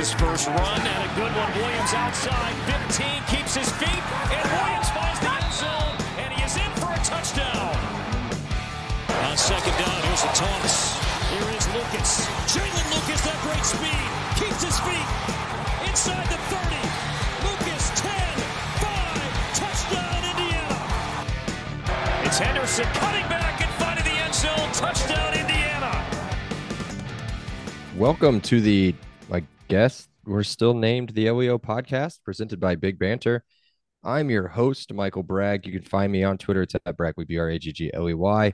his first run, and a good one. Williams outside, 15, keeps his feet, and Williams finds the end zone, and he is in for a touchdown. On second down, here's a toss. Here is Lucas. Jalen Lucas, that great speed, keeps his feet inside the 30. Lucas, 10, 5, touchdown, Indiana. It's Henderson cutting back and finding the end zone, touchdown, Indiana. Welcome to the, I guess we're still named the LEO podcast, presented by Big Banter. I'm your host, Michael Bragg. You can find me on Twitter. It's at Bragg, BRAGGLEY.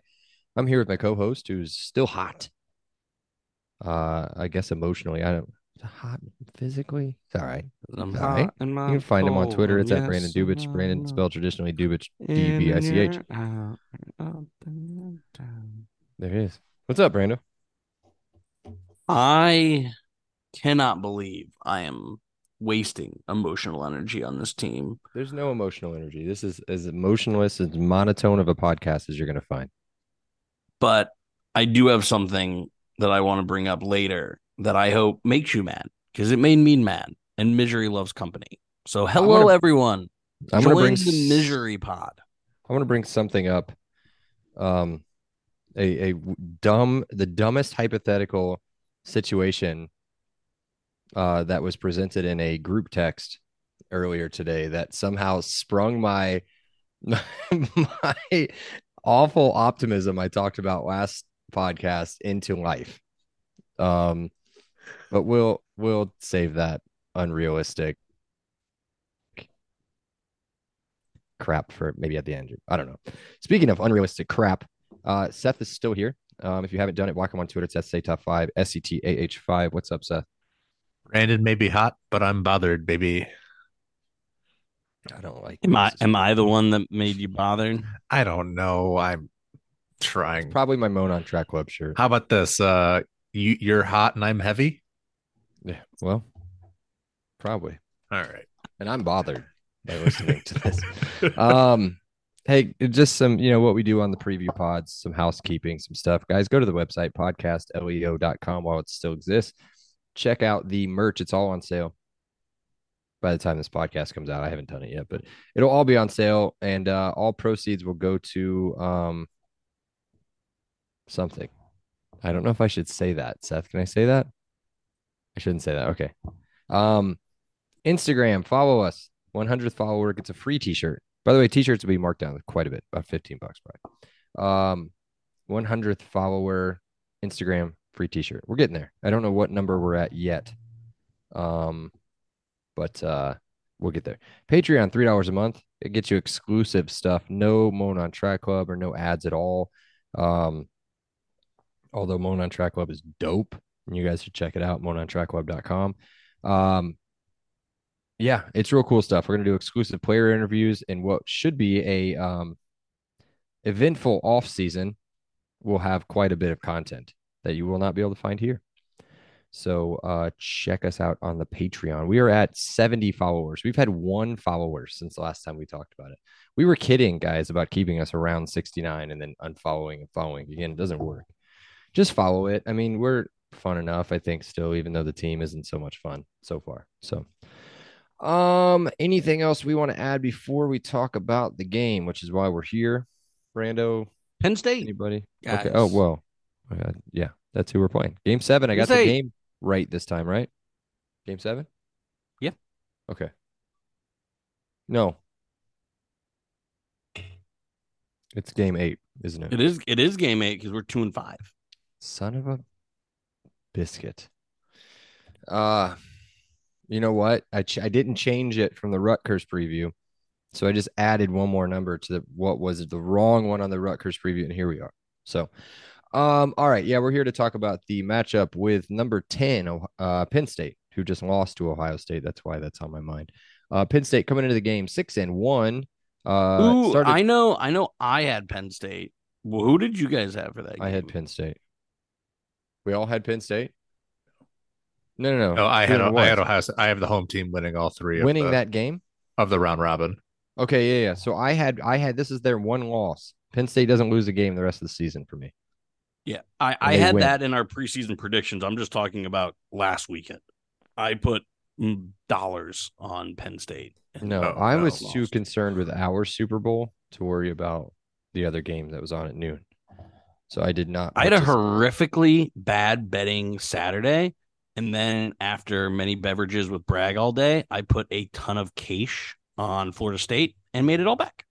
I'm here with my co-host, who's still hot. I guess emotionally, I don't. Hot physically? It's all right. I'm all right. You can find him on Twitter. It's at Brandon Dubich. Brandon spelled traditionally Dubich, D-B-I-C-H. There he is. What's up, Brando? I cannot believe I am wasting emotional energy on this team. There's no emotional energy. This is as emotionless and monotone of a podcast as you're going to find. But I do have something that I want to bring up later that I hope makes you mad, because it made me mad, and misery loves company. So hello, everyone. I'm going to bring the misery pod. I want to bring something up. The dumbest hypothetical situation that was presented in a group text earlier today that somehow sprung my awful optimism I talked about last podcast into life. But we'll save that unrealistic crap for maybe at the end. I don't know. Speaking of unrealistic crap, Seth is still here. If you haven't done it, walk him on Twitter. It's @SayTop5, SETAH5. What's up, Seth? Brandon may be hot, but I'm bothered, baby. I don't like. Am I the one that made you bothered? I don't know. I'm trying. It's probably my Monon Track Club shirt. How about this? You're hot and I'm heavy. Yeah. Well, probably. All right. And I'm bothered by listening to this. Hey, just some, what we do on the preview pods, some housekeeping, some stuff. Guys, go to the website, podcastleo.com, while it still exists. Check out the merch. It's all on sale by the time this podcast comes out. I haven't done it yet, but it'll all be on sale, and all proceeds will go to something. I don't know if I should say that. Seth, can I say that? I shouldn't say that. Okay. Instagram, follow us. 100th follower gets a free t-shirt. By the way, t-shirts will be marked down quite a bit, about $15 probably. 100th follower, Instagram, free t-shirt. We're getting there. I don't know what number we're at yet, but we'll get there. Patreon, $3 a month. It gets you exclusive stuff. No Monon Track Club or no ads at all. Although Monon Track Club is dope, and you guys should check it out, monontrackclub.com. Yeah, it's real cool stuff. We're going to do exclusive player interviews in what should be a eventful offseason. We'll have quite a bit of content that you will not be able to find here. So check us out on the Patreon. We are at 70 followers. We've had one follower since the last time we talked about it. We were kidding, guys, about keeping us around 69 and then unfollowing and following. Again, it doesn't work. Just follow it. I mean, we're fun enough, I think, still, even though the team isn't so much fun so far. So... anything else we want to add before we talk about the game, which is why we're here? Brando, Penn State, anybody? Guys. Okay. Oh, well, yeah, that's who we're playing. Game 7. I got the game right this time, right? Game 7. Yeah. Okay. No, it's game 8, isn't it? It is game 8 because we're 2-5. Son of a biscuit. You know what? I didn't change it from the Rutgers preview, so I just added one more number to what was the wrong one on the Rutgers preview, and here we are. So, all right, yeah, we're here to talk about the matchup with number 10, Penn State, who just lost to Ohio State. That's why that's on my mind. Penn State coming into the game 6-1. Ooh, started... I know. I had Penn State. Well, who did you guys have for that game? I had Penn State. We all had Penn State. No. No, I had Ohio State. I have the home team winning all three. That game of the round robin. Okay, yeah. So I had this is their one loss. Penn State doesn't lose a game the rest of the season for me. Yeah, I had that in our preseason predictions. I'm just talking about last weekend. I put dollars on Penn State. I was too concerned with our Super Bowl to worry about the other game that was on at noon. So I did not. I had a horrifically bad betting Saturday. And then after many beverages with Bragg all day, I put a ton of cash on Florida State and made it all back.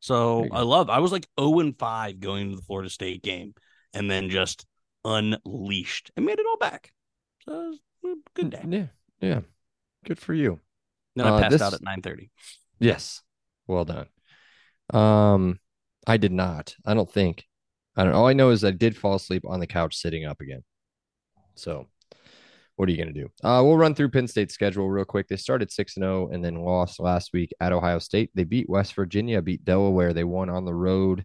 So I was like 0-5 going to the Florida State game and then just unleashed and made it all back. So it was a good day. Yeah. Good for you. Then I passed out at 9:30. Yes. Well done. I did not. I don't think. I don't. All I know is I did fall asleep on the couch sitting up again. So what are you going to do? We'll run through Penn State's schedule real quick. They started 6-0 and then lost last week at Ohio State. They beat West Virginia, beat Delaware. They won on the road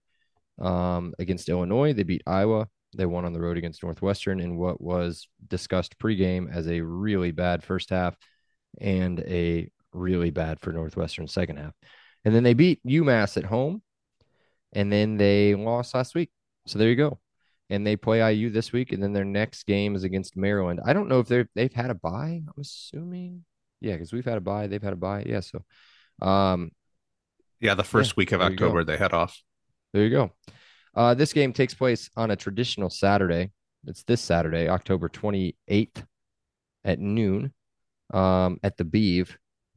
against Illinois. They beat Iowa. They won on the road against Northwestern in what was discussed pregame as a really bad first half and a really bad for Northwestern second half. And then they beat UMass at home, and then they lost last week. So there you go. And they play IU this week, and then their next game is against Maryland. I don't know if they've had a bye, I'm assuming. Yeah, because we've had a bye. They've had a bye. Yeah, so. The first week of October, they head off. There you go. This game takes place on a traditional Saturday. It's this Saturday, October 28th at noon at the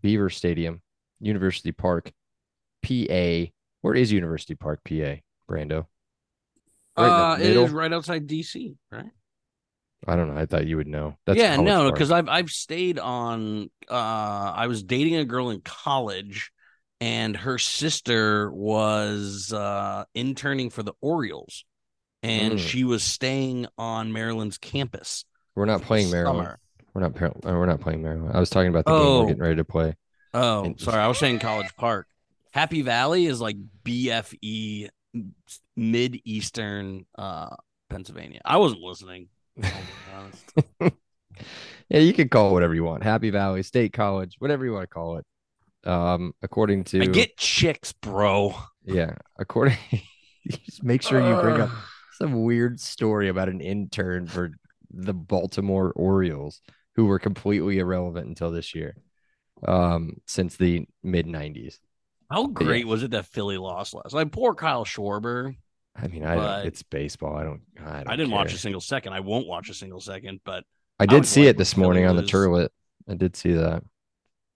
Beaver Stadium, University Park, PA. Where is University Park, PA, Brando? Right it is right outside DC, right? I don't know. I thought you would know. Because I've stayed on. I was dating a girl in college, and her sister was interning for the Orioles, and she was staying on Maryland's campus. We're not playing Maryland. We're not playing Maryland. I was talking about the game we're getting ready to play. Sorry, I was saying College Park. Happy Valley is like BFE. Mid-Eastern Pennsylvania. I wasn't listening. Yeah, you can call it whatever you want. Happy Valley, State College, whatever you want to call it. According to... I get chicks, bro. Yeah, according... Just make sure you bring up some weird story about an intern for the Baltimore Orioles who were completely irrelevant until this year, since the mid-90s. How great was it that Philly lost last? Like poor Kyle Schwarber. I mean, it's baseball. I didn't watch a single second. I won't watch a single second. But I did see it this morning on the turlet. I did see that.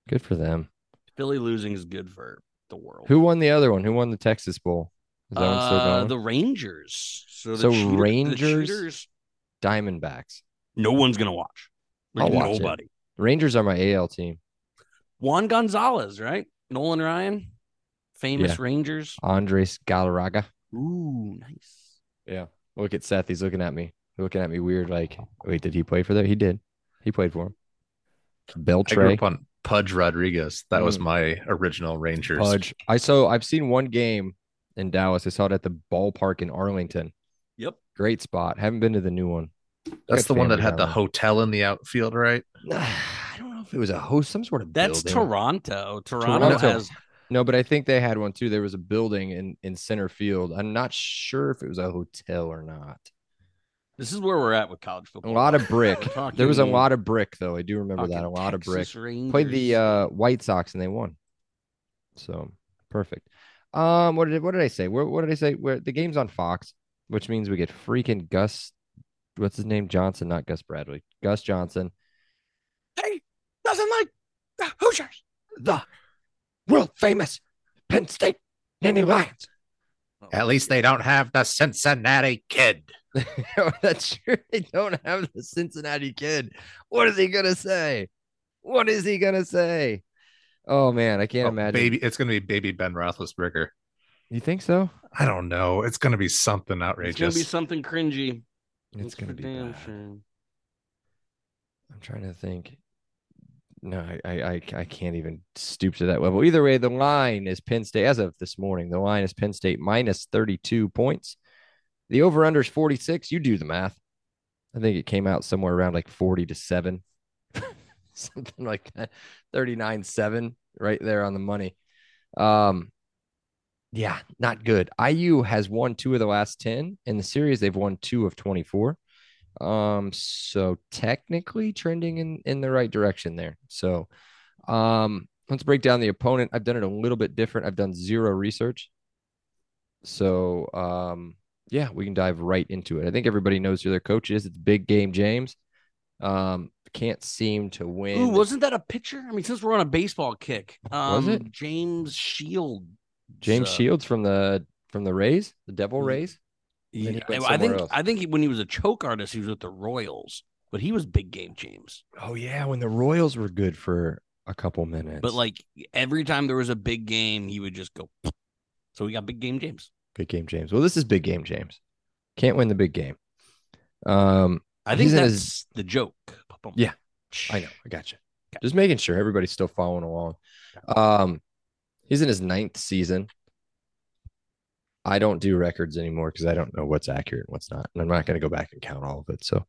Good for them. Philly losing is good for the world. Who won the other one? Who won the Texas Bowl? Is that one still going? The Rangers. Rangers, Diamondbacks. No one's gonna watch. I'll watch nobody. It. Rangers are my AL team. Juan Gonzalez, right? Nolan Ryan. Famous Rangers. Andres Galarraga. Ooh, nice. Yeah. Look at Seth. He's looking at me. Weird. Like, wait, did he play for that? He did. He played for him. Beltre. I grew up on Pudge Rodriguez. That was my original Rangers. Pudge. I've seen one game in Dallas. I saw it at the ballpark in Arlington. Yep. Great spot. Haven't been to the new one. That's the one that had the hotel in the outfield, right? I don't know if it was a host, some sort of building. Toronto has... No, but I think they had one too. There was a building in center field. I'm not sure if it was a hotel or not. This is where we're at with college football. A lot of brick. There was a lot of brick, though. I do remember that. A lot of brick. Rangers. Played the White Sox and they won. So perfect. What did I say? The game's on Fox, which means we get freaking Gus. What's his name? Johnson, not Gus Bradley. Gus Johnson. Hey, doesn't like the Hoosiers. The world famous Penn State Nittany Lions. At least they don't have the Cincinnati Kid. That's true. They don't have the Cincinnati Kid. What is he gonna say? Oh man, I can't imagine. It's gonna be baby Ben Roethlisberger. You think so? I don't know. It's gonna be something outrageous. It's gonna be something cringy. It's gonna be damn sure. I'm trying to think. No, I can't even stoop to that level. Either way, the line is Penn State. As of this morning, the line is Penn State minus 32 points. The over-under is 46. You do the math. I think it came out somewhere around like 40-7. Something like that. 39-7 right there on the money. Yeah, not good. IU has won 2 of the last 10. In the series, they've won 2 of 24. So technically trending in the right direction there. So let's break down the opponent. I've done it a little bit different. I've done zero research. So yeah, we can dive right into it. I think everybody knows who their coach is. It's Big Game James. Can't seem to win. Ooh, wasn't that a pitcher? I mean, since we're on a baseball kick, was it James Shields? James Shields from the Rays, the Devil Rays. Yeah, I think when he was a choke artist, he was with the Royals, but he was Big Game James. Oh yeah, when the Royals were good for a couple minutes. But like every time there was a big game, he would just go. So we got Big Game James. Big Game James. Well, this is Big Game James. Can't win the big game. I think that's the joke. Yeah, I know. I got you. Okay. Just making sure everybody's still following along. He's in his 9th season. I don't do records anymore because I don't know what's accurate and what's not. And I'm not going to go back and count all of it. So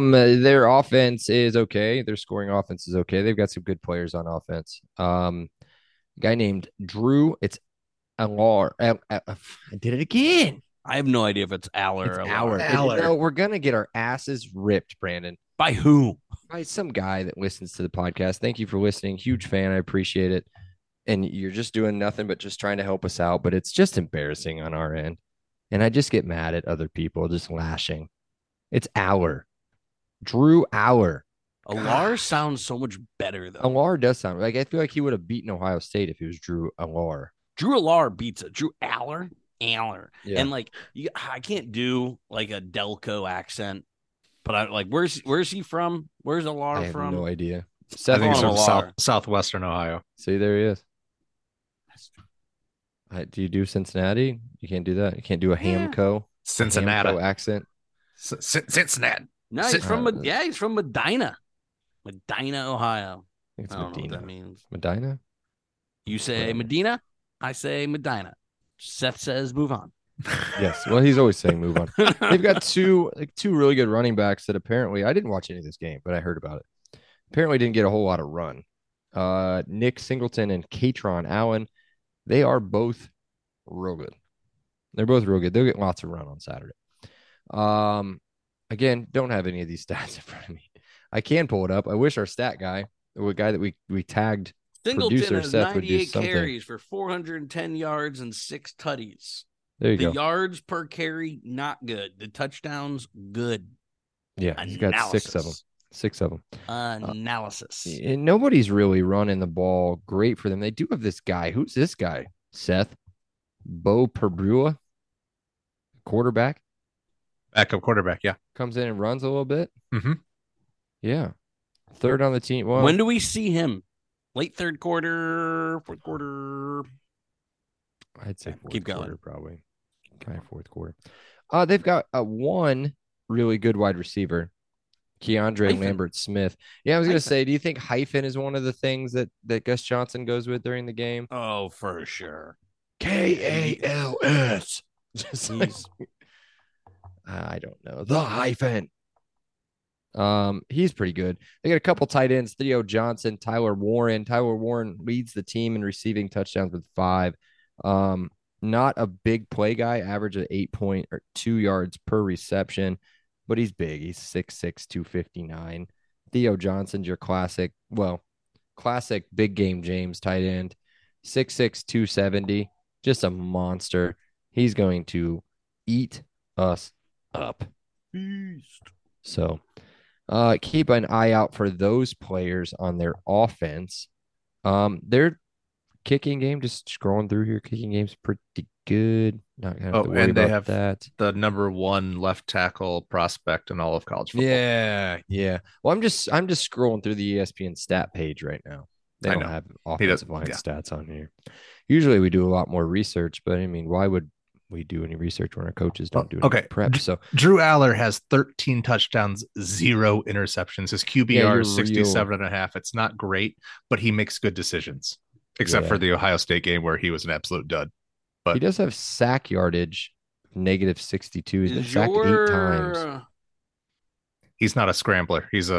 their offense is okay. Their scoring offense is okay. They've got some good players on offense. A guy named Drew. It's Allar. I did it again. I have no idea if it's Allar. It's Allar. You know, we're going to get our asses ripped, Brandon. By who? By some guy that listens to the podcast. Thank you for listening. Huge fan. I appreciate it. And you're just doing nothing but just trying to help us out. But it's just embarrassing on our end. And I just get mad at other people just lashing. It's Allar. Drew Allar. Allar sounds so much better, though. Allar does sound like I feel like he would have beaten Ohio State if he was Drew Allar. Drew Allar beats it. Drew Allar? Allar. Yeah. And like, I can't do like a Delco accent, but I like, where's he from? Where's Allar from? I have no idea. I think he's from Southwestern Ohio. See, there he is. Do you do Cincinnati? You can't do that. You can't do a Hamco Cincinnati Hamco accent. Cincinnati. No, he's from he's from Medina, Ohio. I think it's Medina. Know what that means. Medina. You say Medina, I say Medina. Seth says move on. Yes, well, he's always saying move on. They've got two really good running backs that apparently I didn't watch any of this game, but I heard about it. Apparently didn't get a whole lot of run. Nick Singleton and Katron Allen. They are both real good. They're both real good. They'll get lots of run on Saturday. Again, don't have any of these stats in front of me. I can pull it up. I wish our stat guy, the guy that we tagged, Singleton producer has Seth, would do something. 98 carries for 410 yards and 6 tutties. There you go. The yards per carry, not good. The touchdowns, good. Yeah, analysis. He's got 6 of them. Analysis. And nobody's really running the ball great for them. They do have this guy. Who's this guy? Seth. Bo Perbrua, quarterback. Backup quarterback, yeah. Comes in and runs a little bit. Mm-hmm. Yeah. Third on the team. Well, when do we see him? Late third quarter, fourth quarter. I'd say fourth quarter, probably. Kind of fourth quarter. They've got one really good wide receiver. Keandre Lambert Smith. Yeah, I was going to say, do you think hyphen is one of the things that Gus Johnson goes with during the game? Oh, for sure. KALS. Just like, I don't know. The hyphen. He's pretty good. They got a couple tight ends, Theo Johnson, Tyler Warren. Tyler Warren leads the team in receiving touchdowns with 5. Not a big play guy, average of 8.2 yards per reception. But he's big. He's 6'6", 259. Theo Johnson's your classic Big Game James tight end. 6'6", 270. Just a monster. He's going to eat us up. Beast. So keep an eye out for those players on their offense. Their kicking game, just scrolling through here, kicking game's pretty good. Not gonna have to worry and they about have that. The number 1 left tackle prospect in all of college football. Yeah. Well, I'm just scrolling through the ESPN stat page right now. They don't have offensive line stats on here. Usually we do a lot more research, but I mean, why would we do any research when our coaches don't do any prep? So Drew Allar has 13 touchdowns, 0 interceptions. His QBR is 67.5. It's not great, but he makes good decisions, except for the Ohio State game where he was an absolute dud. But he does have sack yardage, -62. He's been sacked 8 times. He's not a scrambler. He's he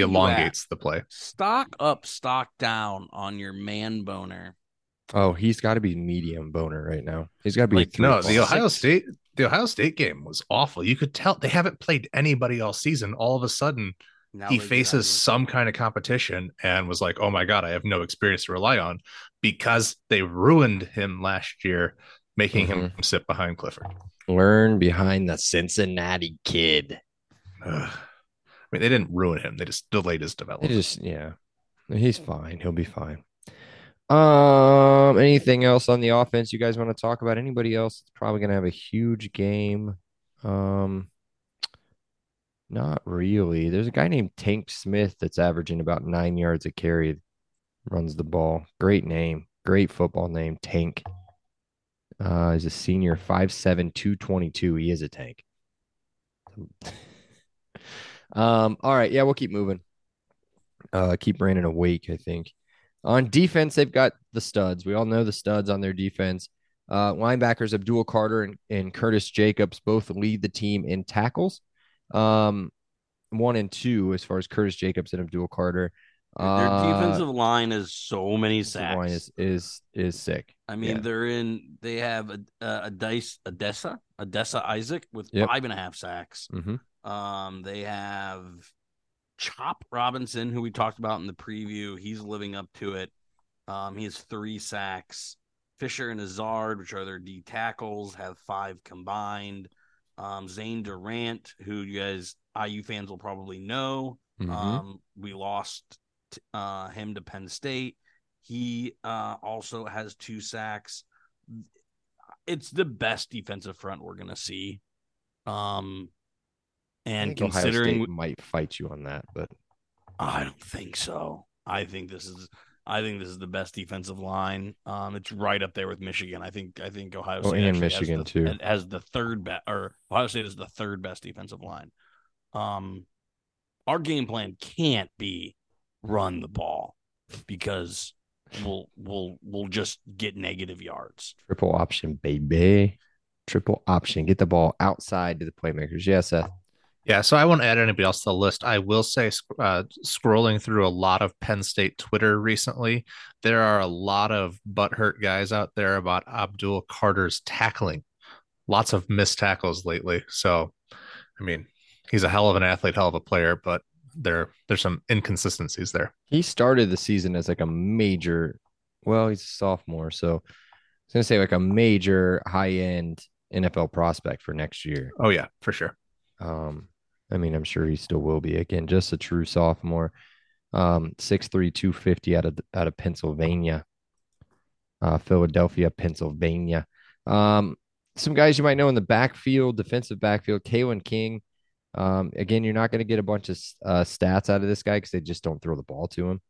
elongates the play. Stock up, stock down on your man boner. Oh, he's got to be medium boner right now. He's got to be the Ohio State The Ohio State game was awful. You could tell they haven't played anybody all season. All of a sudden, now he faces some kind of competition and was like, oh my God, I have no experience to rely on, because they ruined him last year, making him sit behind Clifford. Learn behind the Cincinnati kid. I mean, they didn't ruin him. They just delayed his development. Yeah, he's fine. He'll be fine. Anything else on the offense you guys want to talk about? Anybody else that's probably going to have a huge game? Not really. There's a guy named Tank Smith that's averaging about 9 yards a carry, runs the ball. Great name. Great football name, Tank. He's a senior, 5'7", 222. He is a tank. All right. Yeah, we'll keep moving. Keep Brandon awake, I think. On defense, they've got the studs. We all know the studs on their defense. Linebackers Abdul Carter and Curtis Jacobs both lead the team in tackles. 1 and 2 as far as Curtis Jacobs and Abdul Carter. Their defensive line is so many sacks. Line is sick. I mean, they have Adessa Isaac with 5.5 sacks. Mm-hmm. They have Chop Robinson, who we talked about in the preview. He's living up to it. He has 3 sacks. Fisher and Hazard, which are their D tackles, have 5 combined. Zane Durant, who you guys IU fans will probably know. We lost him to Penn State. He also has 2 sacks. It's the best defensive front we're going to see. And considering Ohio State might fight you on that, but I don't think so. I think this is the best defensive line. It's right up there with Michigan. I think Ohio State and Michigan too has the third best, or Ohio State is the third best defensive line. Our game plan can't be run the ball, because we'll just get negative yards. Triple option, baby. Triple option. Get the ball outside to the playmakers. Yeah, Seth. Yeah, so I won't add anybody else to the list. I will say, scrolling through a lot of Penn State Twitter recently, there are a lot of butthurt guys out there about Abdul Carter's tackling. Lots of missed tackles lately. So, I mean, he's a hell of an athlete, hell of a player, but there's some inconsistencies there. He started the season as like a major, well, he's a sophomore, so I was going to say like a major high-end NFL prospect for next year. Oh, yeah, for sure. I mean, I'm sure he still will be. Again, just a true sophomore. 6'3", 250 out of Pennsylvania, Philadelphia, Pennsylvania. Some guys you might know in the backfield, defensive backfield, Kalen King. Again, you're not going to get a bunch of stats out of this guy because they just don't throw the ball to him.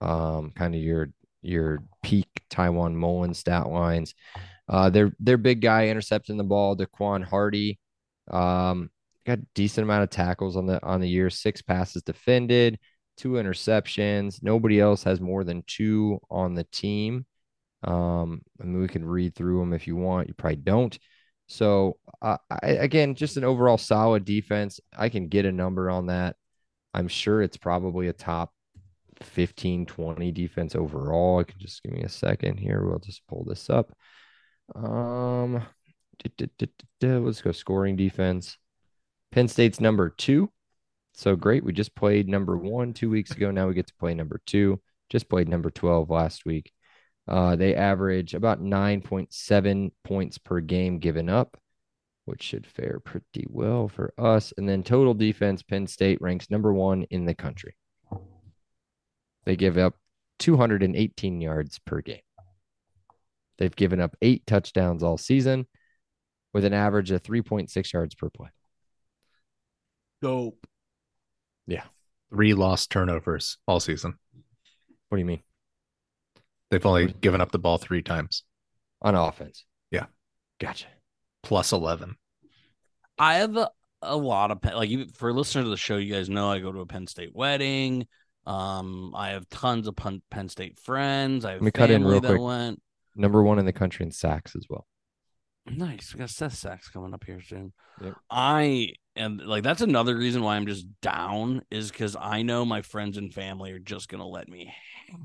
Kind of your peak Taiwan Mullen stat lines. Their big guy intercepting the ball, Daquan Hardy. Got a decent amount of tackles on the year, 6 passes defended, 2 interceptions. Nobody else has more than 2 on the team. I mean, we can read through them if you want. You probably don't. So, again, just an overall solid defense. I can get a number on that. I'm sure it's probably a top 15, 20 defense overall. Just give me a second here. We'll just pull this up. Let's go scoring defense. Penn State's number 2. So great. We just played number 1 2 weeks ago. Now we get to play number 2. Just played number 12 last week. They average about 9.7 points per game given up, which should fare pretty well for us. And then total defense, Penn State ranks number 1 in the country. They give up 218 yards per game. They've given up 8 touchdowns all season with an average of 3.6 yards per play. Dope. Yeah. 3 lost turnovers all season. What do you mean? They've only given up the ball 3 times. On offense. Yeah. Gotcha. Plus 11. I have a lot of, for listeners to the show, you guys know I go to a Penn State wedding. I have tons of Penn State friends. I have family that went. Number 1 in the country in sacks as well. Nice. We got Seth Sacks coming up here soon. Yep. And that's another reason why I'm just down, is because I know my friends and family are just going to let me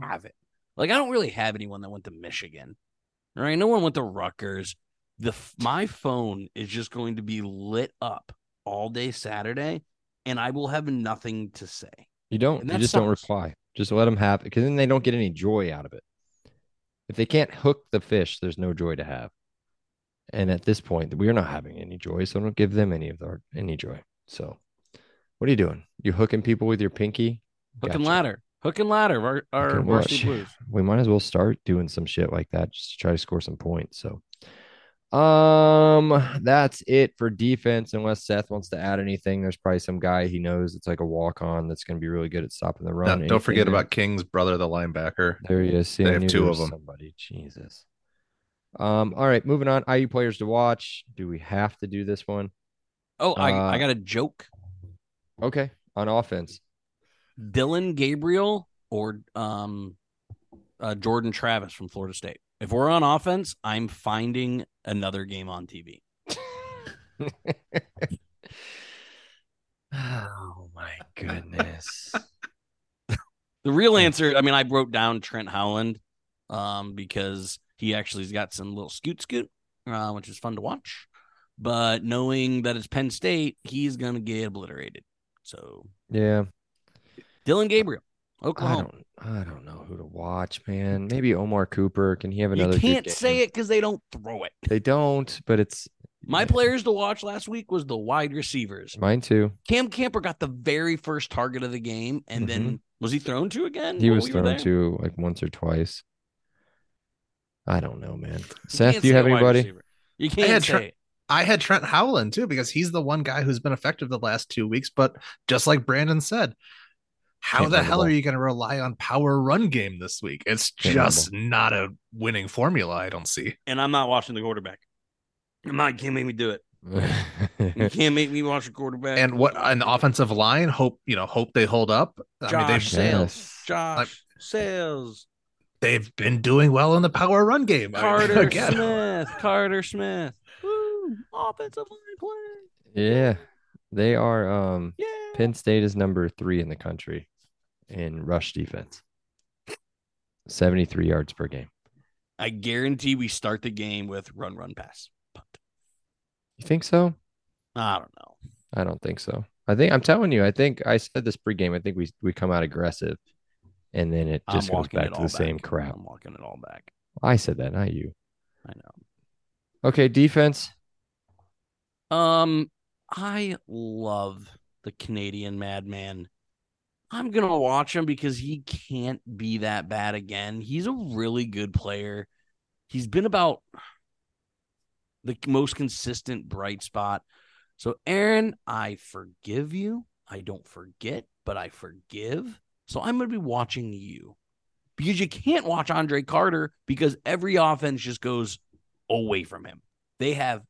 have it. I don't really have anyone that went to Michigan, right? No one went to Rutgers. my phone is just going to be lit up all day Saturday, and I will have nothing to say. You don't. You just don't reply. Just let them have it, because then they don't get any joy out of it. If they can't hook the fish, there's no joy to have. And at this point, we're not having any joy, so don't give them any joy. So what are you doing? You hooking people with your pinky? Hook and ladder. Hook and ladder. Our varsity blues. We might as well start doing some shit like that just to try to score some points. So that's it for defense. Unless Seth wants to add anything, there's probably some guy he knows it's like a walk-on that's going to be really good at stopping the run. Don't forget about King's brother, the linebacker. There he is. They have two of them. Somebody. Jesus. All right, moving on. IU players to watch. Do we have to do this one? Oh, I got a joke. Okay, on offense. Dylan Gabriel or Jordan Travis from Florida State. If we're on offense, I'm finding another game on TV. Oh, my goodness. The real answer, I mean, I wrote down Trent Howland because he actually's got some little scoot, which is fun to watch. But knowing that it's Penn State, he's going to get obliterated. So, yeah. Dylan Gabriel, Oklahoma. I don't know who to watch, man. Maybe Omar Cooper. Can he have another? You can't say it because they don't throw it. They don't, but it's. My players to watch last week was the wide receivers. Mine too. Cam Camper got the very first target of the game, and then was he thrown to again? He was thrown to like once or twice. I don't know, man. Seth, do you have anybody? You can't say it. I had Trent Howland too, because he's the one guy who's been effective the last 2 weeks. But just like Brandon said, how the hell are you going to rely on power run game this week? It's just not a winning formula, I don't see. And I'm not watching the quarterback. You can't make me do it. You can't make me watch a quarterback. And what an offensive line. Hope they hold up. Josh Sales. They've been doing well in the power run game. Carter Smith. Offensive line play. Yeah, they are. Penn State is number 3 in the country in rush defense. 73 yards per game. I guarantee we start the game with run, pass, punt. You think so? I don't know. I don't think so. I think I'm telling you. I think I said this pregame. I think we come out aggressive, and then it just goes back to the same crap. I'm walking it all back. I said that, not you. I know. Okay, defense. I love the Canadian madman. I'm going to watch him because he can't be that bad again. He's a really good player. He's been about the most consistent bright spot. So, Aaron, I forgive you. I don't forget, but I forgive. So I'm going to be watching you because you can't watch Andre Carter because every offense just goes away from him. They have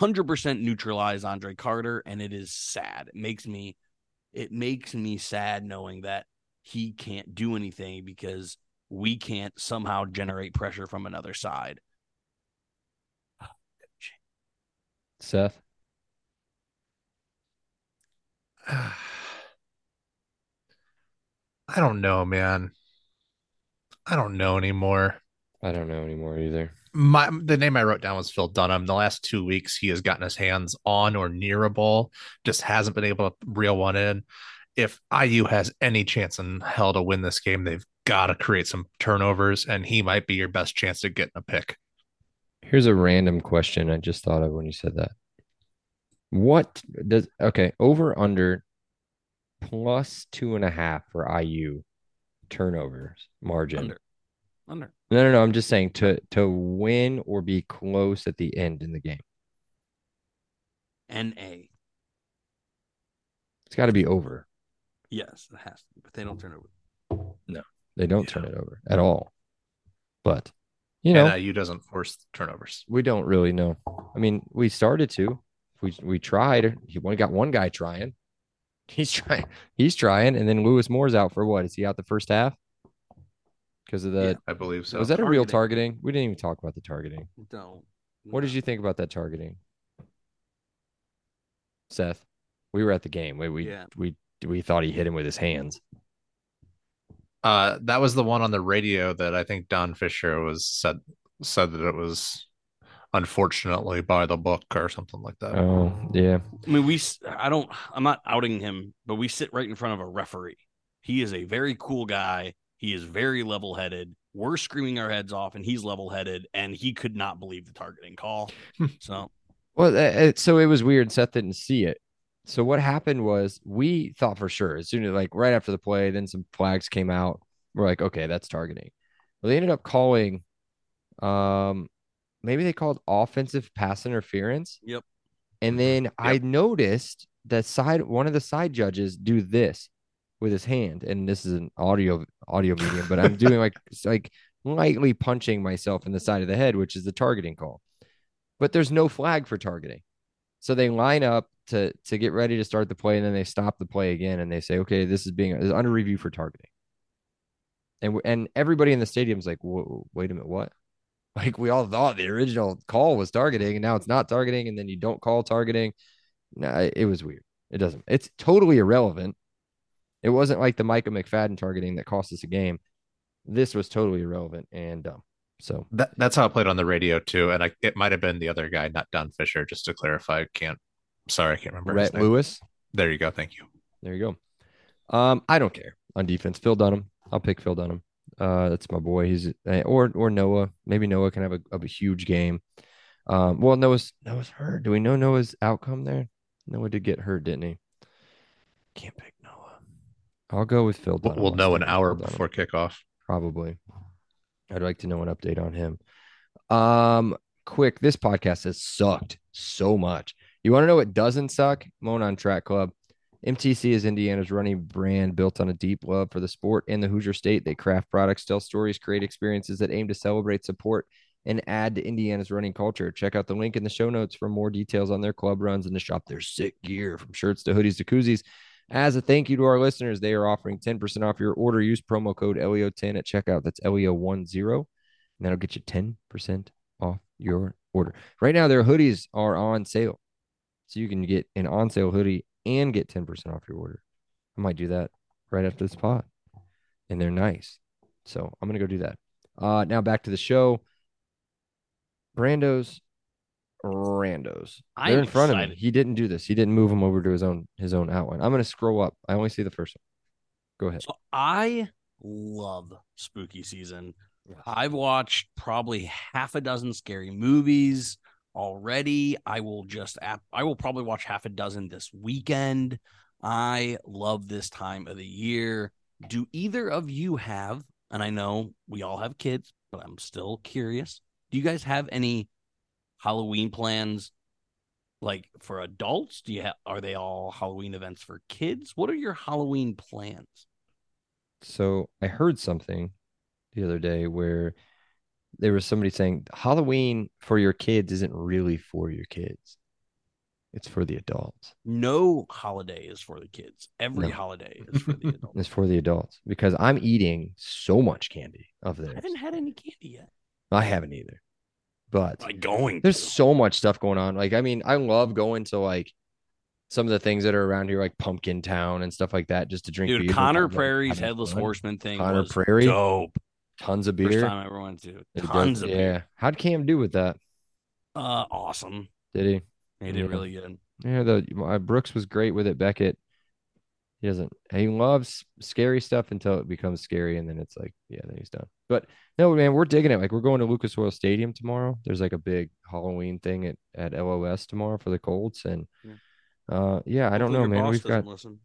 100% neutralize Andre Carter, and it is sad. It makes me sad knowing that he can't do anything because we can't somehow generate pressure from another side. Seth? I don't know, man. I don't know anymore. I don't know anymore either. The name I wrote down was Phil Dunham. The last 2 weeks, he has gotten his hands on or near a ball, just hasn't been able to reel one in. If IU has any chance in hell to win this game, they've got to create some turnovers, and he might be your best chance to get a pick. Here's a random question I just thought of when you said that. Over under plus 2.5 for IU turnovers margin. Under. No. I'm just saying to win or be close at the end in the game. N.A. It's got to be over. Yes, it has to be, but they don't turn it over. No, they don't turn it over at all. But, NIU doesn't force turnovers. We don't really know. I mean, we started to. We tried. We got one guy trying. He's trying, and then Lewis Moore's out for what? Is he out the first half? Because of the, I believe so. Was that a real targeting? We didn't even talk about the targeting. No. What did you think about that targeting, Seth? We were at the game. We thought he hit him with his hands. That was the one on the radio that I think Don Fisher said that it was unfortunately by the book or something like that. Oh, yeah. I mean, I'm not outing him, but we sit right in front of a referee. He is a very cool guy. He is very level-headed. We're screaming our heads off, and he's level-headed, and he could not believe the targeting call. So, well, so it was weird. Seth didn't see it. So what happened was we thought for sure, as soon as like right after the play, then some flags came out. We're like, okay, that's targeting. Well, they ended up calling, maybe they called offensive pass interference. Yep. And then I noticed that one of the side judges do this with his hand, and this is an audio medium, but I'm doing like lightly punching myself in the side of the head, which is the targeting call. But there's no flag for targeting, so they line up to get ready to start the play, and then they stop the play again, and they say, "Okay, this is under review for targeting." And everybody in the stadium's like, "Whoa, wait a minute, what?" Like we all thought the original call was targeting, and now it's not targeting, and then you don't call targeting. Nah, it was weird. It's totally irrelevant. It wasn't like the Micah McFadden targeting that cost us a game. This was totally irrelevant and dumb. So that's how I played on the radio too. And it might have been the other guy, not Don Fisher, just to clarify. I can't remember his name. Lewis. There you go. Thank you. There you go. I don't care on defense. Phil Dunham. I'll pick Phil Dunham. That's my boy. He's or Noah. Maybe Noah can have a huge game. Well, Noah's hurt. Do we know Noah's outcome there? Noah did get hurt, didn't he? Can't pick Noah. I'll go with Phil Dunham. We'll know an hour before kickoff. Probably. I'd like to know an update on him. Quick, this podcast has sucked so much. You want to know what doesn't suck? Monon Track Club. MTC is Indiana's running brand built on a deep love for the sport and the Hoosier State. They craft products, tell stories, create experiences that aim to celebrate, support, and add to Indiana's running culture. Check out the link in the show notes for more details on their club runs and to shop their sick gear, from shirts to hoodies to koozies. As a thank you to our listeners, they are offering 10% off your order. Use promo code LEO10 at checkout. That's LEO10, and that'll get you 10% off your order. Right now, their hoodies are on sale, so you can get an on-sale hoodie and get 10% off your order. I might do that right after this pod, and they're nice, so I'm going to go do that. Now back to the show. Randos. They're in front of me. He didn't do this. He didn't move him over to his own outline. I'm going to scroll up. I only see the first one. Go ahead. So I love spooky season. Yeah. I've watched probably half a dozen scary movies already. I will probably watch half a dozen this weekend. I love this time of the year. Do either of you have, and I know we all have kids, but I'm still curious, do you guys have any Halloween plans, like for adults? Are they all Halloween events for kids? What are your Halloween plans? So I heard something the other day where there was somebody saying Halloween for your kids isn't really for your kids. It's for the adults. No holiday is for the kids. Every holiday is for the adults. It's for the adults because I'm eating so much candy of theirs. I haven't had any candy yet. I haven't either. But there's so much stuff going on. Like, I mean, I love going to like some of the things that are around here, like Pumpkin Town and stuff like that, just to drink beer. Dude, Connor Prairie's Headless Horseman thing was dope. Tons of beer. First time I ever went to. Tons of beer. Yeah. How'd Cam do with that? Awesome. Did he? He did really good. Yeah, Brooks was great with it. Beckett, he loves scary stuff until it becomes scary, and then it's like, yeah, then he's done. But no, man, we're digging it. Like, we're going to Lucas Oil Stadium tomorrow. There's like a big Halloween thing at LOS tomorrow for the Colts, and I don't know, man. We've got. Listen.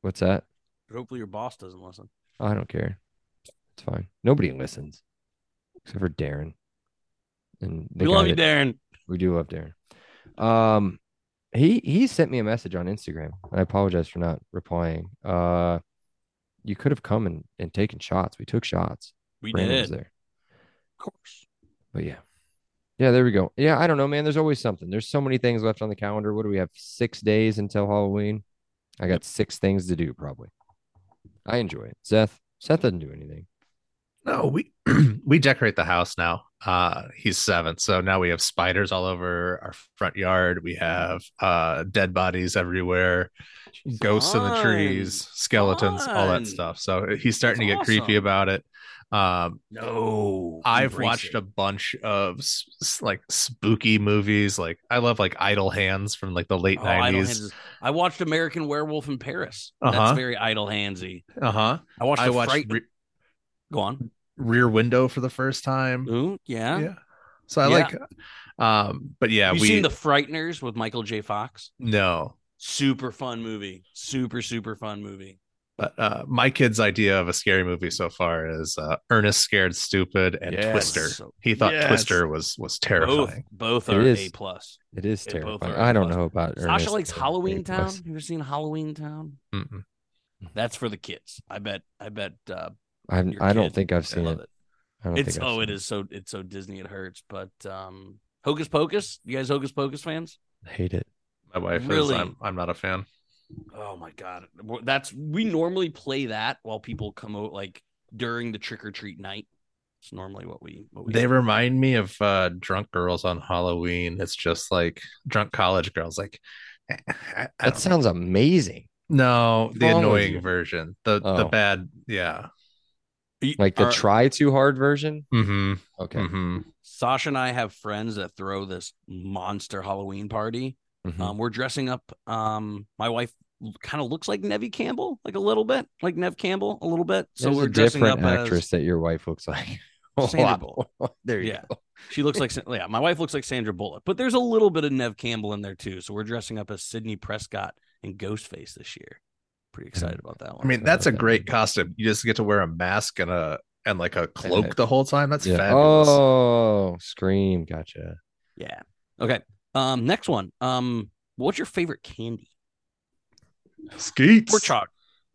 What's that? Hopefully, your boss doesn't listen. I don't care. It's fine. Nobody listens except for Darren. And we love you, Darren. We do love Darren. He sent me a message on Instagram. I apologize for not replying. You could have come and taken shots. We took shots. We did. There. Of course. But yeah. Yeah, there we go. Yeah, I don't know, man. There's always something. There's so many things left on the calendar. What do we have? 6 days until Halloween? I got 6 things to do, probably. I enjoy it. Seth doesn't do anything. No, we decorate the house now. He's 7, so now we have spiders all over our front yard. We have dead bodies everywhere, ghosts in the trees, skeletons, all that stuff. So he's starting to get creepy about it. No, I've watched a bunch of like spooky movies. Like I love like Idle Hands from like the late 90s. I watched American Werewolf in Paris. That's very Idle Handsy. I watched Rear Window for the first time. Ooh, yeah. Yeah. So I like but yeah, we've seen The Frighteners with Michael J. Fox. No. Super fun movie. Super fun movie. But my kid's idea of a scary movie so far is Ernest Scared Stupid and Twister. He thought Twister was terrifying. Both are A+. It is terrifying. I don't know about Ernest. Sasha likes Halloween Town. You ever seen Halloween Town? Mm-mm. That's for the kids. I bet. I don't think I've seen it. It's so Disney it hurts. But Hocus Pocus. You guys Hocus Pocus fans? I hate it. My wife really is. I'm not a fan. Oh my God. We normally play that while people come out, like during the trick or treat night. It's normally what we They do. Remind me of drunk girls on Halloween. It's just like drunk college girls. Like that sounds amazing. No, the annoying version, the bad. Yeah. Like the try too hard version. Mm-hmm. Okay. Mm-hmm. Sasha and I have friends that throw this monster Halloween party. Mm-hmm. We're dressing up. My wife kind of looks like Neve Campbell, like a little bit, like Neve Campbell, a little bit. So we're dressing up actress as... that your wife looks like. Sandra Bullock. There you go. She looks like my wife looks like Sandra Bullock, but there's a little bit of Neve Campbell in there too. So we're dressing up as Sidney Prescott and Ghostface this year. Pretty excited about that one. I mean, that's a great costume. You just get to wear a mask and a cloak the whole time. That's fabulous. Oh, Scream, gotcha. Yeah. Okay. Next one. What's your favorite candy? Skeets. Porchog.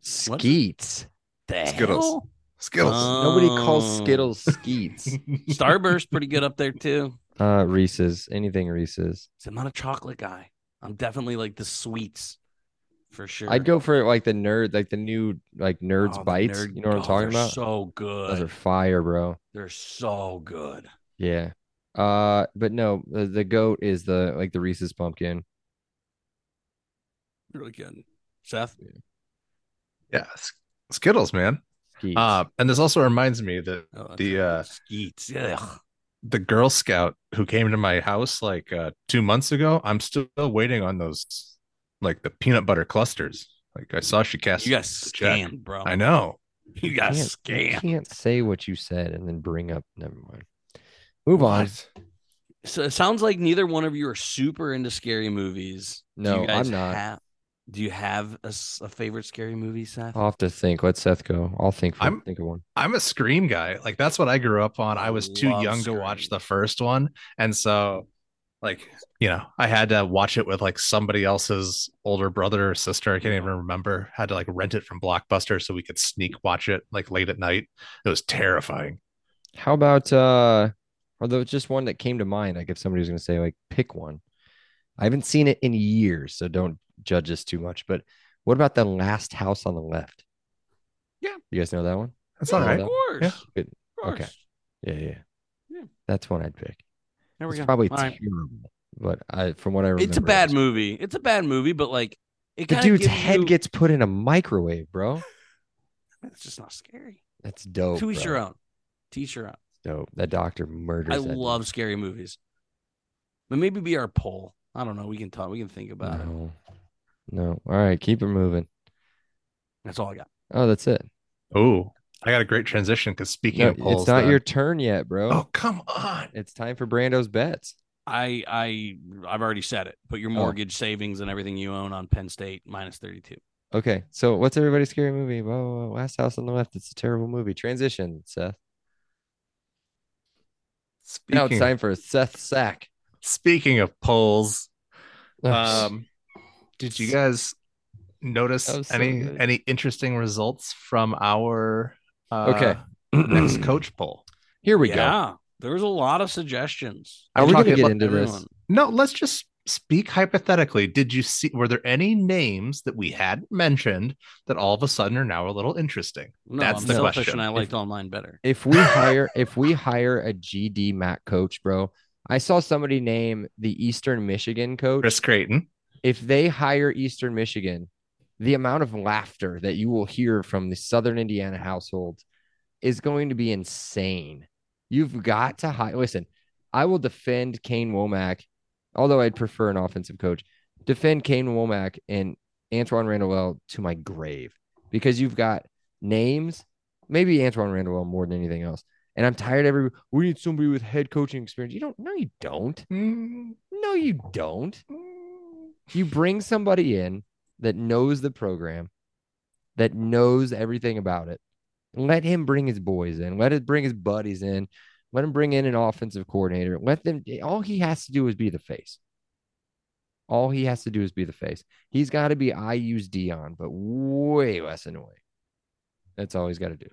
Skeets. The Skittles. Hell? Skittles. Nobody calls Skittles Skeets. Starburst, pretty good up there too. Reese's. Anything Reese's. So I'm not a chocolate guy. I'm definitely like the sweets for sure. I'd go for like the nerd, like the new like Nerds Bites. You know what I'm talking about? So good. Those are fire, bro. They're so good. Yeah. But no, the goat is the Reese's pumpkin. Really good, Seth. Yeah, Skittles, man. Skeets. And this also reminds me that Skeets. Ugh. The Girl Scout who came to my house like 2 months ago. I'm still waiting on those, like the peanut butter clusters. Like I saw she cast. You got scammed, bro. I know. You got scammed. You can't say what you said and then bring up. Never mind. Move on. So it sounds like neither one of you are super into scary movies. No, I'm not. Do you have a favorite scary movie, Seth? I'll have to think. Let Seth go. I'll think of one. I'm a Scream guy. Like that's what I grew up on. I was too young to watch the first one. And so like, you know, I had to watch it with like somebody else's older brother or sister. I can't even remember. Had to like rent it from Blockbuster so we could sneak watch it like late at night. It was terrifying. How about although it's just one that came to mind, like if somebody was going to say, like, pick one. I haven't seen it in years, so don't judge us too much. But what about The Last House on the Left? Yeah. You guys know that one? That's all right. Of course. Yeah. Good. Of course. Okay. Yeah. That's one I'd pick. There we go. It's probably terrible, but from what I remember. It's a bad movie. It's a bad movie, but like. The dude's head gets put in a microwave, bro. That's just not scary. That's dope. To each your own. To each your own. No, that doctor murders. I love scary movies. But maybe be our poll. I don't know. We can talk. We can think about it. No. All right. Keep it moving. That's all I got. Oh, that's it. Oh, I got a great transition because speaking of polls. It's not your turn yet, bro. Oh, come on. It's time for Brando's Bets. I've already said it. Put your mortgage savings and everything you own on Penn State -32. Okay. So what's everybody's scary movie? Whoa, Last House on the Left. It's a terrible movie. Transition, Seth. Now it's time for Seth Sack. Speaking of polls, did you guys notice any interesting results from our next coach poll? Here we go. There was a lot of suggestions. Are we going to get into this? No, let's just speak hypothetically. Did you see? Were there any names that we hadn't mentioned that all of a sudden are now a little interesting? No, that's the question. I liked all mine better. If we hire a GD Matt coach, bro, I saw somebody name the Eastern Michigan coach Chris Creighton. If they hire Eastern Michigan, the amount of laughter that you will hear from the Southern Indiana household is going to be insane. You've got to hire. Listen, I will defend Kane Womack, although I'd prefer an offensive coach. Defend Kane Womack and Antoine Randall to my grave, because you've got names, maybe Antoine Randall more than anything else. And I'm tired. We need somebody with head coaching experience. No, you don't. You bring somebody in that knows the program, that knows everything about it. Let him bring his boys in. Let it bring his buddies in. Let him bring in an offensive coordinator. All he has to do is be the face. All he has to do is be the face. He's got to be IU's Dion, but way less annoying. That's all he's got to do.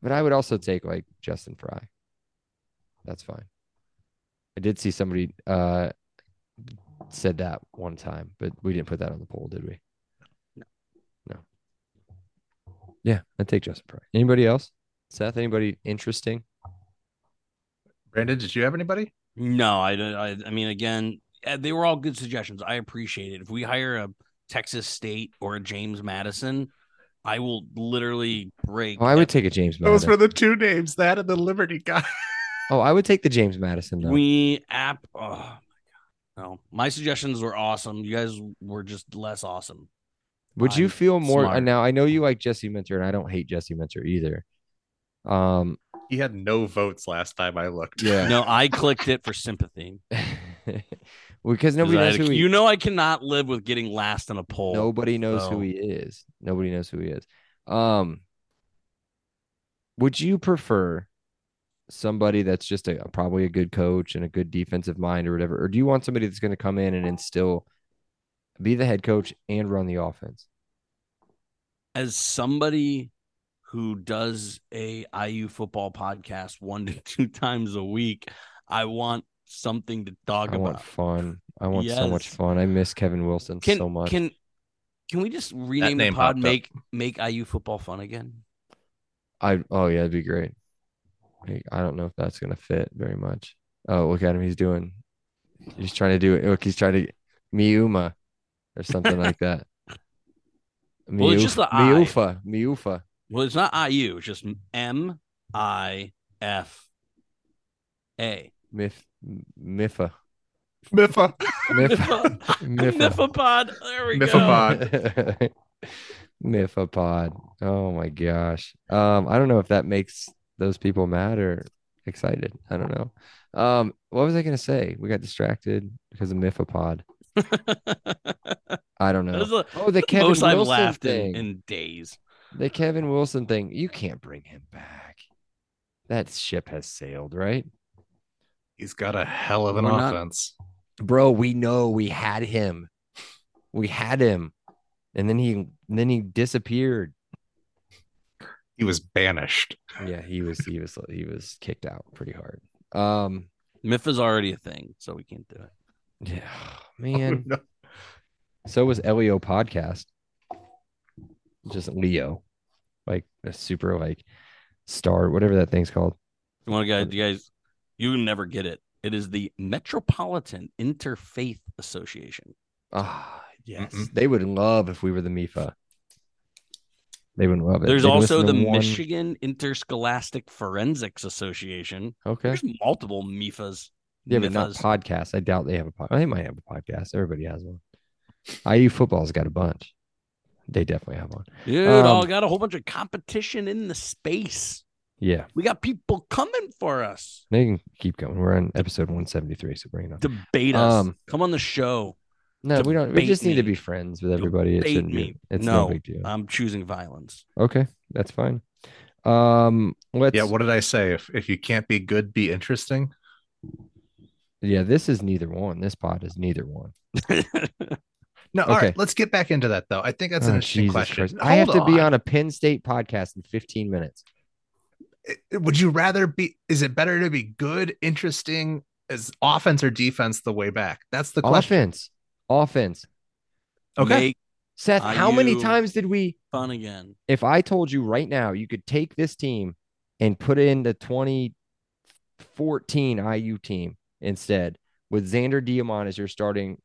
But I would also take like Justin Fry. That's fine. I did see somebody said that one time, but we didn't put that on the poll, did we? No. Yeah, I'd take Justin Fry. Anybody else? Seth, anybody interesting? Brandon, did you have anybody? No, I mean, again, they were all good suggestions. I appreciate it. If we hire a Texas State or a James Madison, I will literally break. Oh, I would take a James Madison. Those were the two names, that and the Liberty guy. Oh, I would take the James Madison, though. Oh, my God. No, my suggestions were awesome. You guys were just less awesome. Would you feel more smart? Now, I know you like Jesse Minter, and I don't hate Jesse Minter either. He had no votes last time I looked. Yeah. No, I clicked it for sympathy. Because nobody knows who he is. You know, I cannot live with getting last in a poll. Nobody knows who he is. Nobody knows who he is. Would you prefer somebody that's just probably a good coach and a good defensive mind or whatever? Or do you want somebody that's going to come in and instill, be the head coach and run the offense? As somebody who does a IU football podcast 1 to 2 times a week, I want something to talk about. I want fun. I want so much fun. I miss Kevin Wilson so much. Can we just rename the pod, make IU football fun again? Yeah, it'd be great. I don't know if that's going to fit very much. Oh, look at him. He's trying to do it. Look, he's trying to Miuma or something like that. Well, it's just the I. Miufa. Well, it's not IU. It's just MIFA. Miffapod. There we go. Miffapod. Oh my gosh. I don't know if that makes those people mad or excited. I don't know. What was I gonna say? We got distracted because of Miffapod. I don't know. The Kevin Wilson I've laughed thing in days. The Kevin Wilson thing. You can't bring him back. That ship has sailed, right? He's got a hell of an offense. Bro, we know we had him. And then he disappeared. He was banished. Yeah, he was kicked out pretty hard. Miff is already a thing, so we can't do it. Yeah, man. Oh, no. So was LEO podcast. Just Leo. Like a super star, whatever that thing's called. You never get it. It is the Metropolitan Interfaith Association. Ah, yes. Mm-mm. They would love if we were the MIFA. They wouldn't love it. There's also the Michigan Interscholastic Forensics Association. Okay. There's multiple MIFAs. Yeah, but not podcasts. I doubt they have a podcast. They might have a podcast. Everybody has one. IU football's got a bunch. They definitely have one. Dude, all got a whole bunch of competition in the space. Yeah, we got people coming for us. They can keep coming. We're on episode 173, so bring it on. Debate us. Come on the show. No, we don't. We just need to be friends with everybody. Debate it shouldn't me. Be. It's no big deal. I'm choosing violence. Okay, that's fine. Let's. Yeah, what did I say? If you can't be good, be interesting. Yeah, this is neither one. This pod is neither one. No, okay. All right, let's get back into that though. I think that's an interesting question. I have to be on a Penn State podcast in 15 minutes. Would you rather be? Is it better to be good, interesting, as offense or defense the way back? That's the question. Offense. Okay. Seth, how many times did we fun again? If I told you right now, you could take this team and put in the 2014 IU team instead with Xander Diamond as your starting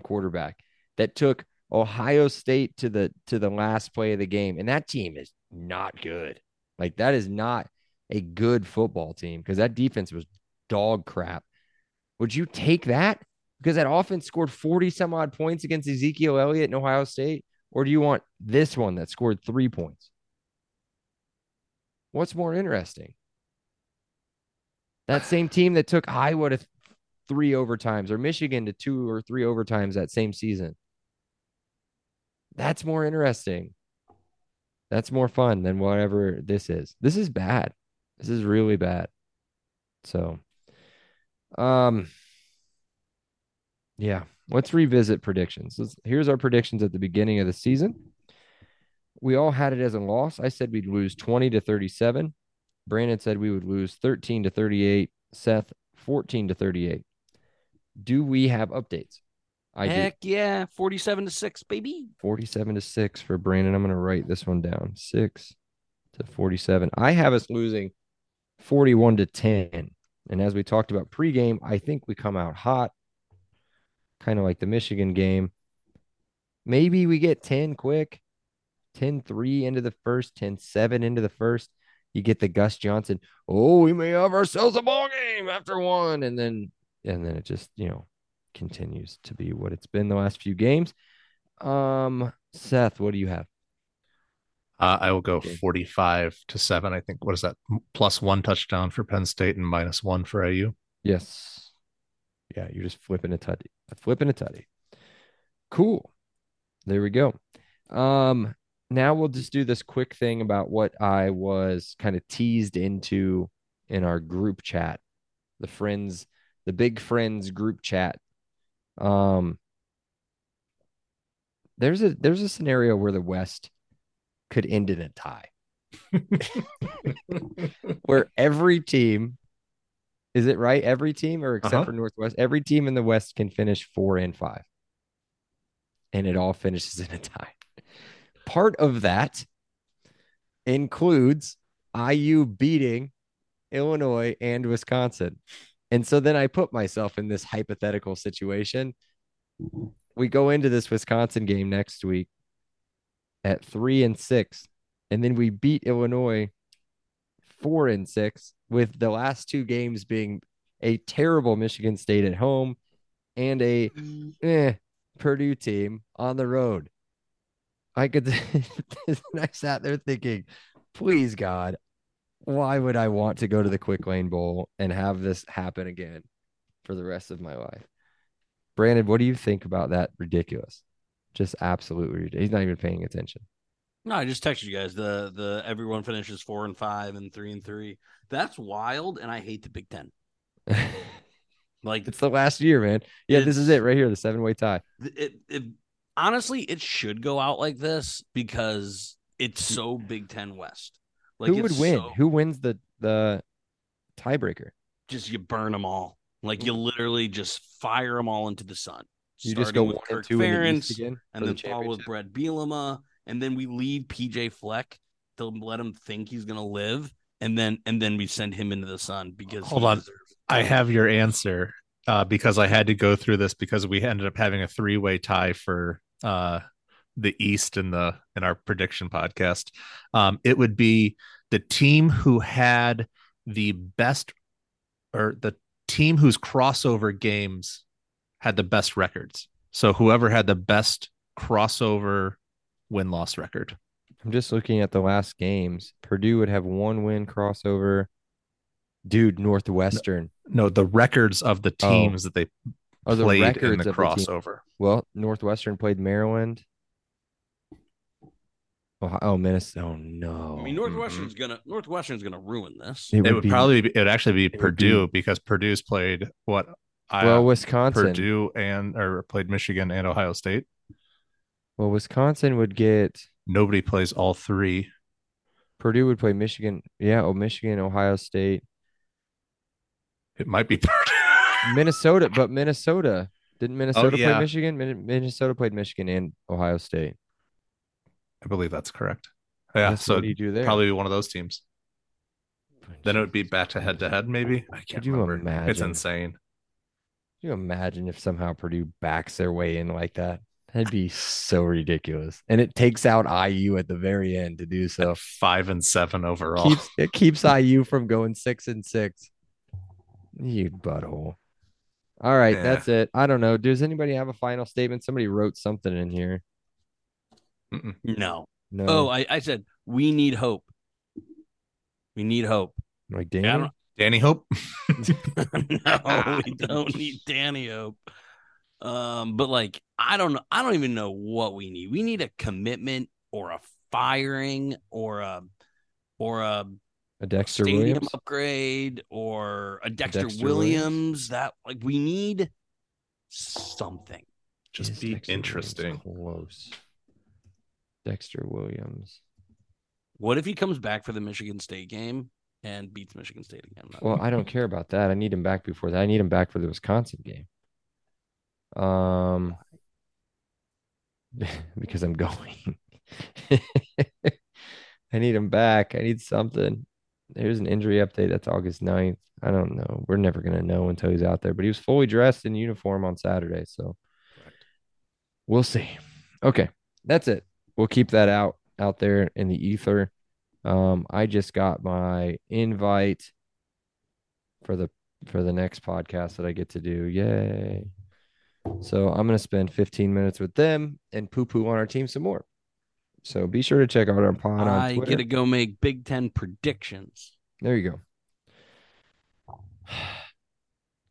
quarterback that took Ohio State to the last play of the game, and that team is not good. Like, that is not a good football team, because that defense was dog crap. Would you take that? Because that offense scored 40-some-odd points against Ezekiel Elliott in Ohio State? Or do you want this one that scored 3 points? What's more interesting? That same team that took Iowa to three overtimes, or Michigan to two or three overtimes that same season. That's more interesting. That's more fun than whatever this is. This is bad. This is really bad. So, yeah, let's revisit predictions. Here's our predictions at the beginning of the season. We all had it as a loss. I said we'd lose 20-37. Brandon said we would lose 13-38. Seth, 14-38. Do we have updates? Heck yeah, 47-6, baby. 47-6 for Brandon. I'm going to write this one down. 6-47. I have us losing 41-10. And as we talked about pregame, I think we come out hot, kind of like the Michigan game. Maybe we get 10 quick, 10-3 into the first, 10-7 into the first. You get the Gus Johnson, oh, we may have ourselves a ball game after one. And then it just, you know, continues to be what it's been the last few games. Seth, what do you have? I will go 45-7. I think, what is that? +1 touchdown for Penn State and -1 for AU. Yes. Yeah, you're just flipping a tutty. Cool. There we go. Now we'll just do this quick thing about what I was kind of teased into in our group chat, the big friends group chat. There's a scenario where the West could end in a tie, where every team, is it right? Every team, or except for Northwest, every team in the West can finish 4-5, and it all finishes in a tie. Part of that includes IU beating Illinois and Wisconsin. And so then I put myself in this hypothetical situation. We go into this Wisconsin game next week at 3-6, and then we beat Illinois 4-6, with the last two games being a terrible Michigan State at home and a Purdue team on the road. I sat there thinking, please, God, why would I want to go to the Quick Lane Bowl and have this happen again for the rest of my life? Brandon, what do you think about that? Ridiculous. Just absolutely ridiculous. He's not even paying attention. No, I just texted you guys. The everyone finishes 4-5 and 3-3. That's wild, and I hate the Big Ten. Like, it's the last year, man. Yeah, this is it right here, the seven-way tie. Honestly, it should go out like this because it's so Big Ten West. Like, who would win? Who wins the tiebreaker? Just, you burn them all. Like, you literally just fire them all into the sun. You just go with 1-2 in the East again, and then Paul with Brett Bielema, and then we leave PJ Fleck to let him think he's gonna live, and then we send him into the sun because hold on, I have your answer because I had to go through this because we ended up having a three-way tie for the East in our prediction podcast. It would be the team who had the best, or the team whose crossover games had the best records. So whoever had the best crossover win-loss record. I'm just looking at the last games. Purdue would have one win crossover. Dude, Northwestern. No, the records of the teams that they played in the crossover. Well, Northwestern played Maryland. Oh, Minnesota! Oh, no. I mean, Northwestern's gonna ruin this. It would actually be Purdue, because Purdue's played Wisconsin, Purdue, or played Michigan and Ohio State. Well, Wisconsin would get, nobody plays all three. Purdue would play Michigan, Michigan, Ohio State. It might be Purdue, Minnesota, but Minnesota didn't play Michigan. Minnesota played Michigan and Ohio State. I believe that's correct. Yeah, that's so you do there. Probably one of those teams. Then it would be back to head-to-head, maybe. I can't remember. Imagine? It's insane. Could you imagine if somehow Purdue backs their way in like that? That'd be so ridiculous. And it takes out IU at the very end to do so. 5-7 overall. It keeps IU from going 6-6. You butthole. All right, yeah. That's it. I don't know. Does anybody have a final statement? Somebody wrote something in here. No. Oh, I said, we need hope. We need hope. Like Danny Hope? No, we don't need Danny Hope. But like, I don't know. I don't even know what we need. We need a commitment or a firing or a Dexter Williams upgrade or a Dexter Williams. That like we need something. Just is be Dexter interesting. Williams close. Dexter Williams. What if he comes back for the Michigan State game and beats Michigan State again? Well, I don't care about that. I need him back before that. I need him back for the Wisconsin game. Because I'm going. I need him back. I need something. There's an injury update. That's August 9th. I don't know. We're never going to know until he's out there. But he was fully dressed in uniform on Saturday. So we'll see. Okay. That's it. We'll keep that out there in the ether. I just got my invite for the next podcast that I get to do. Yay. So I'm going to spend 15 minutes with them and poo-poo on our team some more. So be sure to check out our pod on Twitter. I get to go make Big Ten predictions. There you go.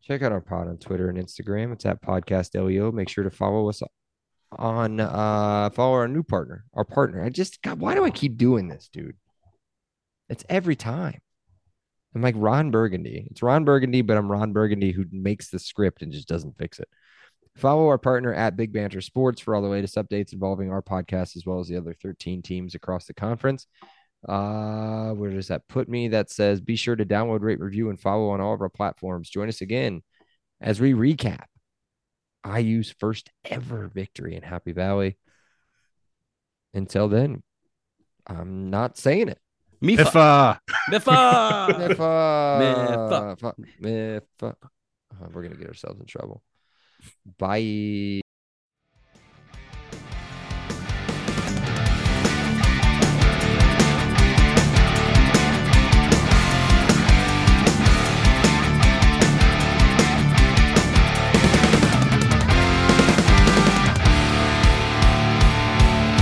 Check out our pod on Twitter and Instagram. It's at Podcast LEO. Make sure to follow us on follow our new partner, our partner. I just, God, why do I keep doing this, dude? It's every time. I'm like Ron Burgundy. It's Ron Burgundy, but I'm Ron Burgundy who makes the script and just doesn't fix it. Follow our partner at Big Banter Sports for all the latest updates involving our podcast as well as the other 13 teams across the conference. Where does that put me? That says be sure to download, rate, review, and follow on all of our platforms. Join us again as we recap IU's first ever victory in Happy Valley. Until then, I'm not saying it. Mifa! Mifa! Mifa! Mifa! Mifa! We're going to get ourselves in trouble. Bye.